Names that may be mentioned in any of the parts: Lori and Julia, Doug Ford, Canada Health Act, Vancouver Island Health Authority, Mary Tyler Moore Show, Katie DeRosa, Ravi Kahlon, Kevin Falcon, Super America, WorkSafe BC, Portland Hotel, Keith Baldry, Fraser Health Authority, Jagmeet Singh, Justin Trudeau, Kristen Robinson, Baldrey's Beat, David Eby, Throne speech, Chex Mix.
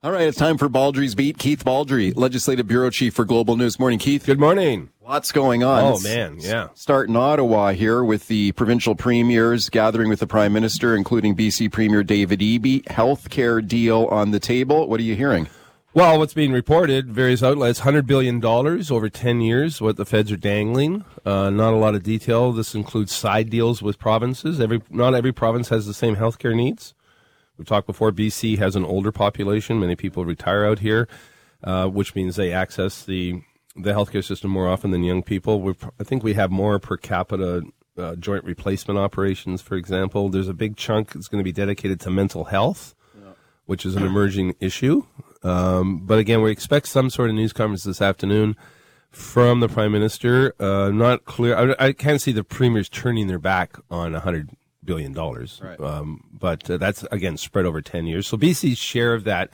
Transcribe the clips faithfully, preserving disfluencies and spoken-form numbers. All right, it's time for Baldry's Beat. Keith Baldry, Legislative Bureau Chief for Global News. Morning, Keith. Good morning. Lots going on. Oh, man, yeah. Start in Ottawa here with the provincial premiers gathering with the Prime Minister, including B C Premier David Eby. Healthcare deal on the table. What are you hearing? Well, what's being reported, various outlets, one hundred billion dollars over ten years, what the feds are dangling. Uh, not a lot of detail. This includes side deals with provinces. Every Not every province has the same healthcare needs. We've talked before, B C has an older population. Many people retire out here, uh, which means they access the the healthcare system more often than young people. We're, I think we have more per capita uh, joint replacement operations, for example. There's a big chunk that's going to be dedicated to mental health, yeah. which is an emerging issue. Um, but again, we expect some sort of news conference this afternoon from the Prime Minister. Uh, not clear. I, I can't see the premiers turning their back on one hundred billion dollars. Right. Um, but uh, that's, again, spread over ten years. So B C's share of that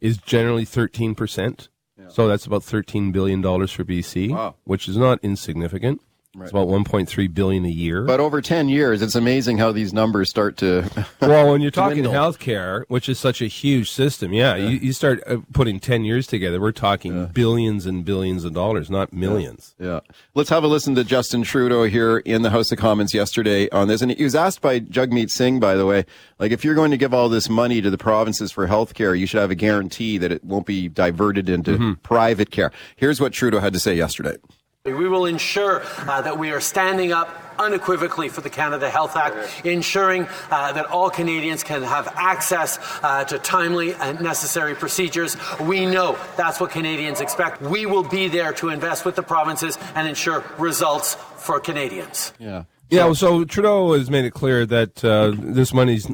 is generally thirteen percent. Yeah. So that's about thirteen billion dollars for B C, wow. which is not insignificant. Right. It's about one point three billion dollars a year. But over ten years, it's amazing how these numbers start to Well, when you're talking healthcare, which is such a huge system, yeah, yeah. You, you start putting ten years together, we're talking yeah. billions and billions of dollars, not millions. Yeah. yeah. Let's have a listen to Justin Trudeau here in the House of Commons yesterday on this. And he was asked by Jagmeet Singh, by the way, like, if you're going to give all this money to the provinces for healthcare, you should have a guarantee that it won't be diverted into mm-hmm. private care. Here's what Trudeau had to say yesterday. We will ensure uh, that we are standing up unequivocally for the Canada Health Act, ensuring uh, that all Canadians can have access uh, to timely and necessary procedures. We know that's what Canadians expect. We will be there to invest with the provinces and ensure results for Canadians. Yeah, yeah. So Trudeau has made it clear that uh, this money's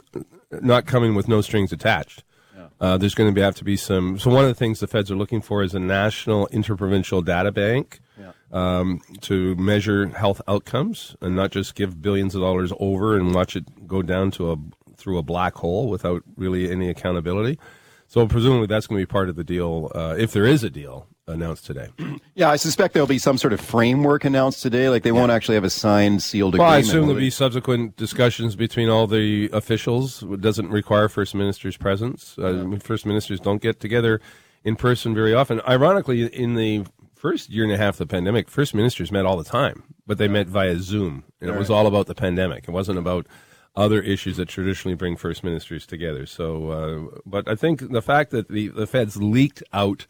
not coming with no strings attached. Uh, there's going to be, have to be some. So one of the things the feds are looking for is a national interprovincial data bank. Yeah. Um, to measure health outcomes and not just give billions of dollars over and watch it go down to a through a black hole without really any accountability. So presumably that's going to be part of the deal, uh, if there is a deal announced today. Yeah, I suspect there'll be some sort of framework announced today. Like, they yeah. won't actually have a signed, sealed well, agreement. Well, I assume there'll be subsequent discussions between all the officials. It doesn't require First Minister's presence. Uh, yeah. First Ministers don't get together in person very often. Ironically, in the first year and a half of the pandemic, First Ministers met all the time, but they met via Zoom, and all it was right. all about the pandemic. It wasn't about other issues that traditionally bring First Ministers together. So, uh, but I think the fact that the, the feds leaked out,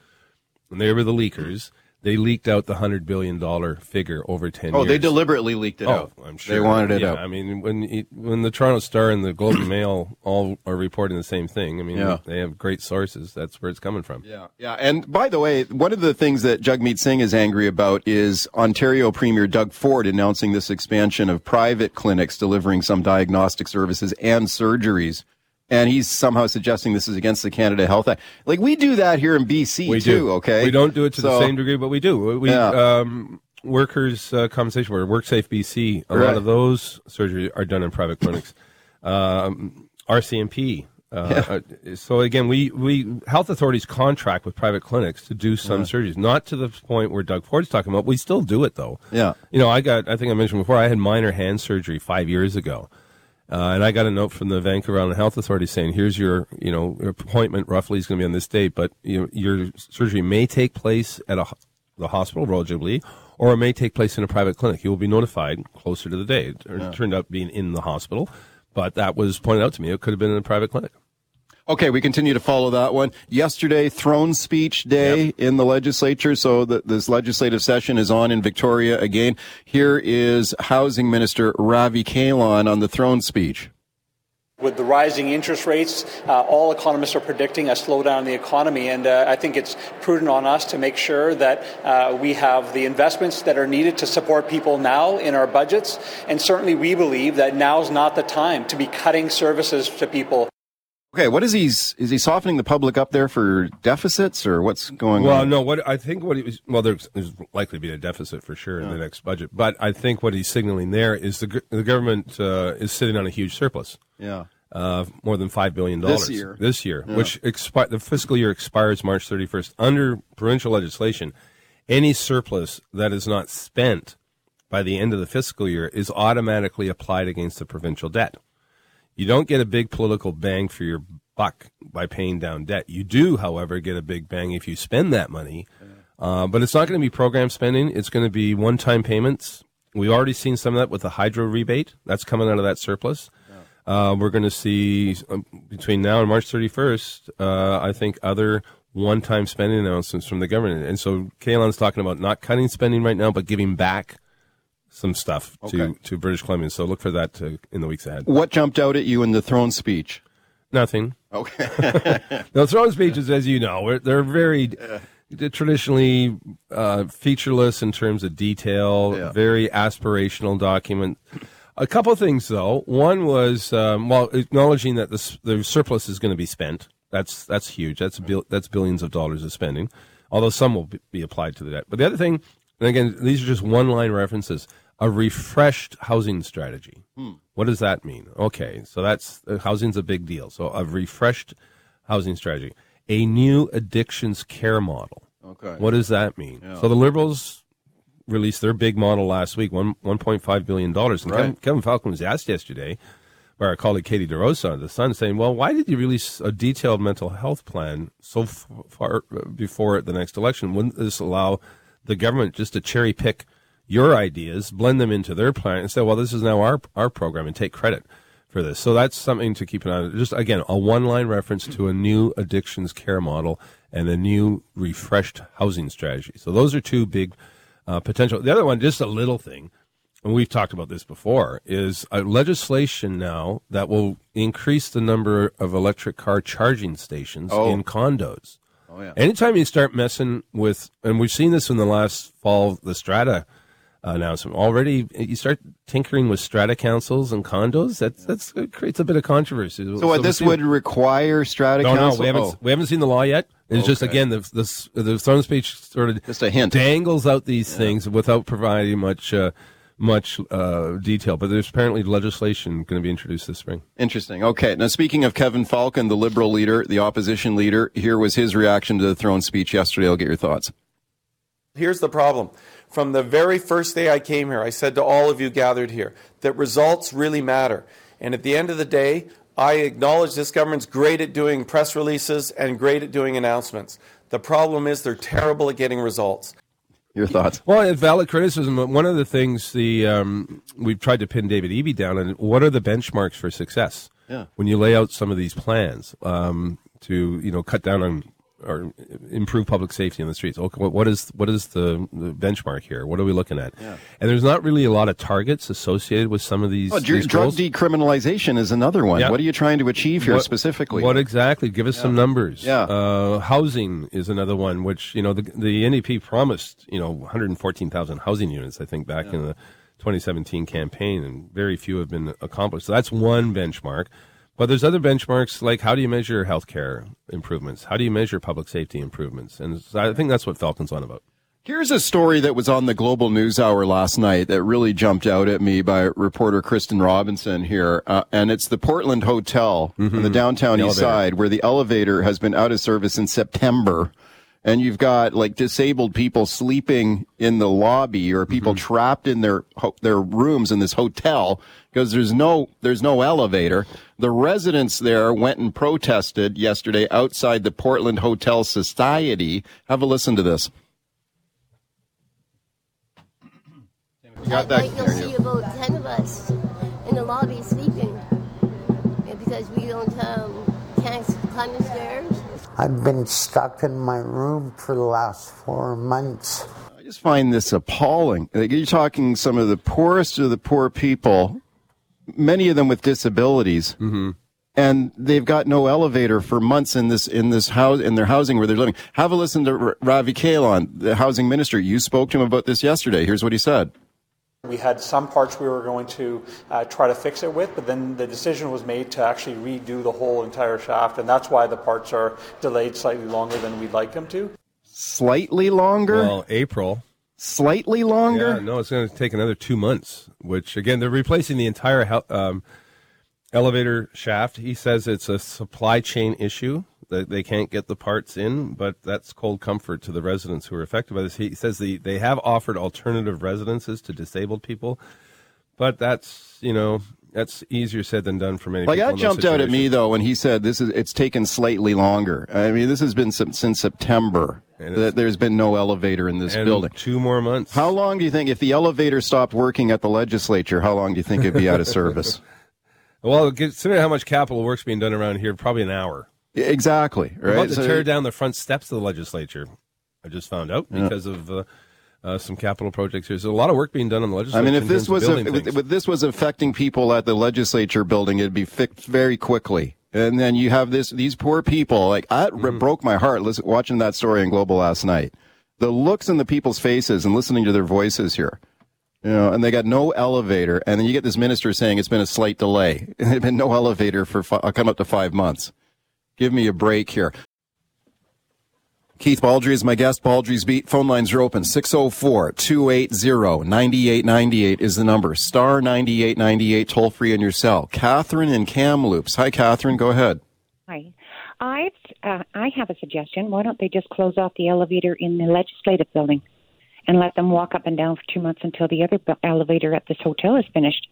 and they were the leakers, they leaked out the one hundred billion dollars figure over ten oh, years. Oh, they deliberately leaked it oh, out. I'm sure. They wanted it yeah, out. I mean, when it, when the Toronto Star and the Globe and Mail all are reporting the same thing, I mean, yeah. they have great sources. That's where it's coming from. Yeah, yeah. And by the way, one of the things that Jagmeet Singh is angry about is Ontario Premier Doug Ford announcing this expansion of private clinics delivering some diagnostic services and surgeries. And he's somehow suggesting this is against the Canada Health Act. Like, we do that here in B C, we too, do. okay? We don't do it to so, the same degree, but we do. We yeah. um workers' uh, compensation, or WorkSafe B C, a right. lot of those surgeries are done in private clinics. um R C M P. Uh, yeah. uh, so, again, we, we health authorities contract with private clinics to do some yeah. surgeries, not to the point where Doug Ford's talking about. We still do it, though. Yeah. You know, I got, I think I mentioned before, I had minor hand surgery five years ago. Uh, and I got a note from the Vancouver Island Health Authority saying, here's your, you know, your appointment roughly is going to be on this date, but you, your surgery may take place at a, the hospital, relatively, or it may take place in a private clinic. You will be notified closer to the day. It yeah. turned out being in the hospital, but that was pointed out to me. It could have been in a private clinic. Okay, we continue to follow that one. Yesterday, throne speech day yep. in the legislature, so the, this legislative session is on in Victoria again. Here is Housing Minister Ravi Kahlon on the throne speech. With the rising interest rates, uh, all economists are predicting a slowdown in the economy, and uh, I think it's prudent on us to make sure that uh, we have the investments that are needed to support people now in our budgets, and certainly we believe that now's not the time to be cutting services to people. Okay, what is he? Is he softening the public up there for deficits, or what's going well, on? Well, no. What I think what he was well, there's, there's likely to be a deficit for sure yeah. in the next budget. But I think what he's signaling there is the the government uh, is sitting on a huge surplus. Yeah, uh, more than five billion dollars this year. This year, yeah. which expi- the fiscal year expires March thirty-first. Under provincial legislation, any surplus that is not spent by the end of the fiscal year is automatically applied against the provincial debt. You don't get a big political bang for your buck by paying down debt. You do, however, get a big bang if you spend that money. Uh, but it's not going to be program spending. It's going to be one-time payments. We've already seen some of that with the hydro rebate. That's coming out of that surplus. Uh, we're going to see um, between now and March thirty-first, uh, I think, other one-time spending announcements from the government. And so Kahlon's talking about not cutting spending right now, but giving back some stuff okay. to, to British Columbia. So look for that to, in the weeks ahead. What jumped out at you in the throne speech? Nothing. Okay. The throne speeches, as you know, they're very uh, traditionally uh, featureless in terms of detail, yeah. very aspirational document. A couple of things, though. One was, um, well, acknowledging that the, the surplus is going to be spent. That's that's huge. That's bil- that's billions of dollars of spending, although some will be applied to the debt. But the other thing, and again, these are just one-line references, a refreshed housing strategy. Hmm. What does that mean? Okay, so that's uh, housing's a big deal. So a refreshed housing strategy. A new addictions care model. Okay. What does that mean? Yeah. So the Liberals released their big model last week, one one point five billion dollars. And right. Kevin, Kevin Falcon was asked yesterday by our colleague Katie DeRosa on The Sun, saying, well, why did you release a detailed mental health plan so f- far before the next election? Wouldn't this allow the government just to cherry-pick your ideas, blend them into their plan, and say, well, this is now our our program, and take credit for this? So that's something to keep an eye on. Just, again, a one-line reference to a new addictions care model and a new refreshed housing strategy. So those are two big Uh, potential. The other one, just a little thing, and we've talked about this before, is a legislation now that will increase the number of electric car charging stations oh. in condos. Oh, yeah. Anytime you start messing with, and we've seen this in the last fall, the strata announcement, already you start tinkering with strata councils and condos, that's, yeah. that's it creates a bit of controversy. So, so what, this would require strata no, council? No, we haven't, oh. we haven't seen the law yet. It's okay. just, again, the, the, the throne speech sort of just a hint. dangles out these yeah. things without providing much uh, much uh, detail. But there's apparently legislation going to be introduced this spring. Interesting. Okay. Now, speaking of Kevin Falcon, the Liberal leader, the opposition leader, here was his reaction to the throne speech yesterday. I'll get your thoughts. Here's the problem. From the very first day I came here, I said to all of you gathered here that results really matter. And at the end of the day, I acknowledge this government's great at doing press releases and great at doing announcements. The problem is they're terrible at getting results. Your thoughts? Well, valid criticism. One of the things the um, we've tried to pin David Eby down on, what are the benchmarks for success? Yeah. When you lay out some of these plans um, to, you know, cut down on or improve public safety in the streets. Okay, what is what is the, the benchmark here? What are we looking at? Yeah. And there's not really a lot of targets associated with some of these. Oh, dr- these drug goals. Decriminalization is another one. Yeah. What are you trying to achieve here what, specifically? What exactly? Give us yeah. some numbers. Yeah. Uh, housing is another one, which, you know, the, the N D P promised, you know, one hundred fourteen thousand housing units, I think, back yeah. in the twenty seventeen campaign, and very few have been accomplished. So that's one benchmark. But there's other benchmarks, like how do you measure healthcare improvements? How do you measure public safety improvements? And I think that's what Falcon's on about. Here's a story that was on the Global NewsHour last night that really jumped out at me by reporter Kristen Robinson here. Uh, and it's the Portland Hotel mm-hmm. on the downtown the east side, where the elevator has been out of service in September. And you've got, like, disabled people sleeping in the lobby, or people mm-hmm. trapped in their ho- their rooms in this hotel because there's no there's no elevator. The residents there went and protested yesterday outside the Portland Hotel Society. Have a listen to this. You got that? I think you'll see about ten of us in the lobby sleeping because we don't um, can't climb the stairs. I've been stuck in my room for the last four months. I just find this appalling. Like, you're talking some of the poorest of the poor people, many of them with disabilities, mm-hmm. and they've got no elevator for months in this in this house in their housing where they're living. Have a listen to Ravi Kahlon, the housing minister. You spoke to him about this yesterday. Here's what he said. We had some parts we were going to uh, try to fix it with, but then the decision was made to actually redo the whole entire shaft, and that's why the parts are delayed slightly longer than we'd like them to. Slightly longer? Well, April. Slightly longer? Yeah, no, it's going to take another two months, which, again, they're replacing the entire he- um, elevator shaft. He says it's a supply chain issue, that they can't get the parts in, but that's cold comfort to the residents who are affected by this. He says the, they have offered alternative residences to disabled people, but that's, you know, that's easier said than done for many like people. Like, that jumped out at me, though, when he said this is it's taken slightly longer. I mean, this has been some, since September that there's been no elevator in this and building. Two more months. How long do you think, if the elevator stopped working at the legislature, how long do you think it'd be out of service? Well, consider how much capital work's being done around here, probably an hour. Exactly. Right? We're about to so, tear down the front steps of the legislature, I just found out, because yeah. of... Uh, Uh, some capital projects here. There's a lot of work being done on the legislature. I mean, if this was a, if this was affecting people at the legislature building, it'd be fixed very quickly. And then you have this these poor people. Like, I mm-hmm. broke my heart listen, watching that story in Global last night. The looks in the people's faces and listening to their voices here, you know, and they got no elevator. And then you get this minister saying it's been a slight delay. There's been no elevator for fi- come up to five months. Give me a break here. Keith Baldry is my guest. Baldry's Beat. Phone lines are open. six oh four, two eight zero, nine eight nine eight is the number. Star ninety-eight ninety-eight, toll free in your cell. Catherine in Kamloops. Hi, Catherine. Go ahead. Hi. I uh, I have a suggestion. Why don't they just close off the elevator in the legislative building and let them walk up and down for two months until the other elevator at this hotel is finished?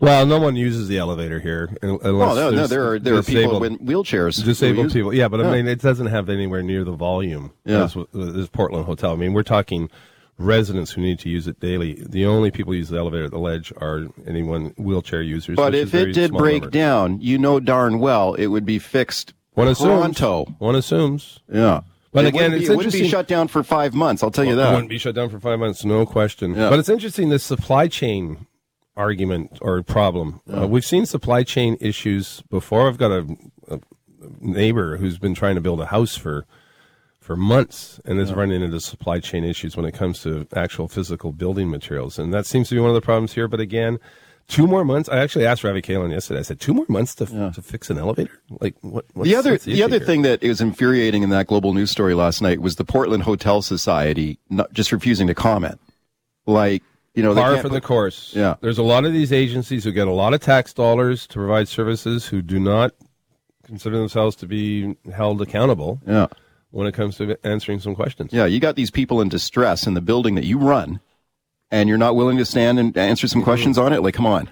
Well, no one uses the elevator here. Unless oh, no, no, there are, there are people in wheelchairs. Disabled people, yeah, but yeah. I mean, it doesn't have anywhere near the volume yeah. as this Portland Hotel. I mean, we're talking residents who need to use it daily. The only people who use the elevator at the ledge are anyone wheelchair users. But if it did break number. down, you know darn well it would be fixed one assumes, pronto. One assumes. Yeah. But it again, be, it's it wouldn't be shut down for five months, I'll tell well, you that. It wouldn't be shut down for five months, no question. Yeah. But it's interesting, this supply chain argument or problem. Uh, we've seen supply chain issues before. I've got a, a neighbor who's been trying to build a house for for months and is yeah. running into supply chain issues when it comes to actual physical building materials. And that seems to be one of the problems here. But again, two more months. I actually asked Ravi Kahlon yesterday. I said, two more months to yeah. to fix an elevator? Like what? What's, the other what's the, the other here? thing that is infuriating in that Global news story last night was the Portland Hotel Society not, just refusing to comment. Like, You know, far from the course. Yeah. There's a lot of these agencies who get a lot of tax dollars to provide services who do not consider themselves to be held accountable yeah. when it comes to answering some questions. Yeah, you got these people in distress in the building that you run, and you're not willing to stand and answer some questions on it? Like, come on.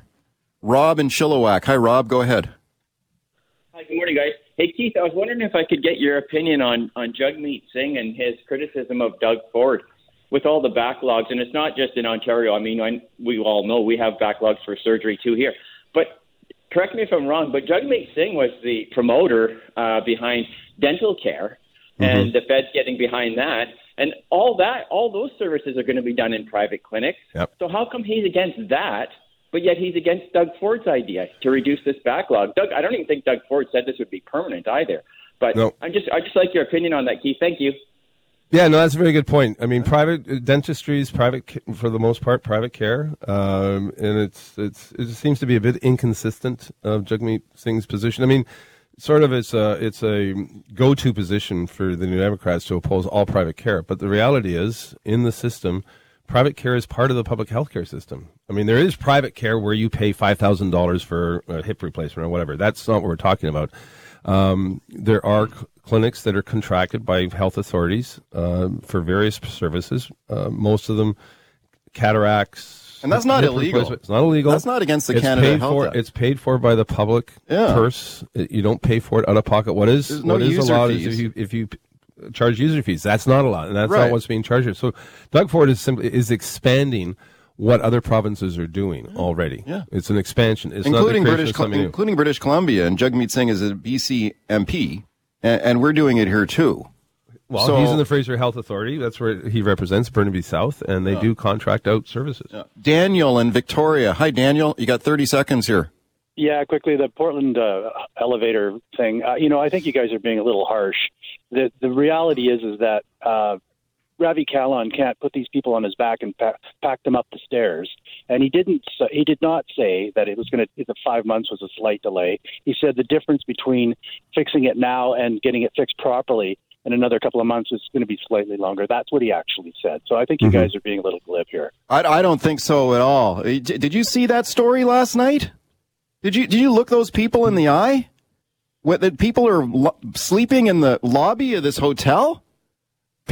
Rob in Chilliwack. Hi, Rob. Go ahead. Hi, good morning, guys. Hey, Keith, I was wondering if I could get your opinion on, on Jagmeet Singh and his criticism of Doug Ford. With all the backlogs, and it's not just in Ontario. I mean, I, we all know we have backlogs for surgery, too, here. But correct me if I'm wrong, but Jagmeet Singh was the promoter uh, behind dental care mm-hmm. and the feds getting behind that. And all that, all those services are going to be done in private clinics. Yep. So how come he's against that, but yet he's against Doug Ford's idea to reduce this backlog? Doug, I don't even think Doug Ford said this would be permanent either. But no. I'm just, I just like your opinion on that, Keith. Thank you. Yeah, no, that's a very good point. I mean, private dentistry is private, for the most part, private care. Um, and it's, it's, it seems to be a bit inconsistent of Jagmeet Singh's position. I mean, sort of it's a, it's a go-to position for the New Democrats to oppose all private care. But the reality is, in the system, private care is part of the public health care system. I mean, there is private care where you pay five thousand dollars for a hip replacement or whatever. That's not what we're talking about. Um, there are c- clinics that are contracted by health authorities uh, for various services. Uh, most of them, cataracts, and that's not illegal. It's not illegal. That's not against the it's Canada Health Act. It's paid for by the public yeah. purse. It, you don't pay for it out of pocket. What is There's what no is allowed fees. is if you if you charge user fees. That's not allowed, and that's right. not what's being charged. So Doug Ford is simply is expanding what other provinces are doing already. Yeah. It's an expansion. It's including not British, Col- including new. British Columbia, and Jagmeet Singh is a B C M P, and, and we're doing it here too. Well, so, he's in the Fraser Health Authority. That's where he represents Burnaby South, and they yeah. do contract out services. Yeah. Daniel in Victoria. Hi, Daniel. You got thirty seconds here. Yeah, quickly, the Portland uh, elevator thing. Uh, you know, I think you guys are being a little harsh. The the reality is is that uh, Ravi Kahlon can't put these people on his back and pack, pack them up the stairs. And he didn't. He did not say that it was going to. The five months was a slight delay. He said the difference between fixing it now and getting it fixed properly in another couple of months is going to be slightly longer. That's what he actually said. So I think you mm-hmm. guys are being a little glib here. I, I don't think so at all. Did you see that story last night? Did you did you look those people in the eye? What, that people are lo- sleeping in the lobby of this hotel.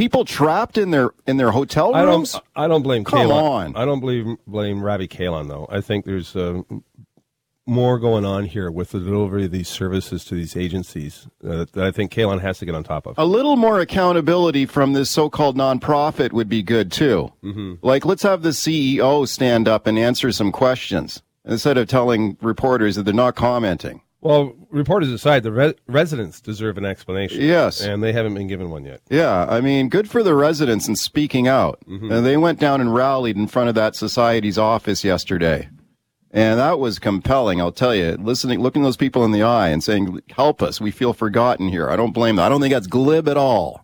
People trapped in their in their hotel rooms. I don't, I don't blame Come Kahlon. on. I don't blame blame Ravi Kahlon though. I think there's uh, more going on here with the delivery of these services to these agencies uh, that I think Kahlon has to get on top of. A little more accountability from this so-called nonprofit would be good, too. Mm-hmm. Like, let's have the C E O stand up and answer some questions instead of telling reporters that they're not commenting. Well, reporters aside, the re- residents deserve an explanation. Yes. And they haven't been given one yet. Yeah, I mean, good for the residents in speaking out. Mm-hmm. And they went down and rallied in front of that society's office yesterday. And that was compelling, I'll tell you. Listening, looking those people in the eye and saying, help us, we feel forgotten here. I don't blame them. I don't think that's glib at all.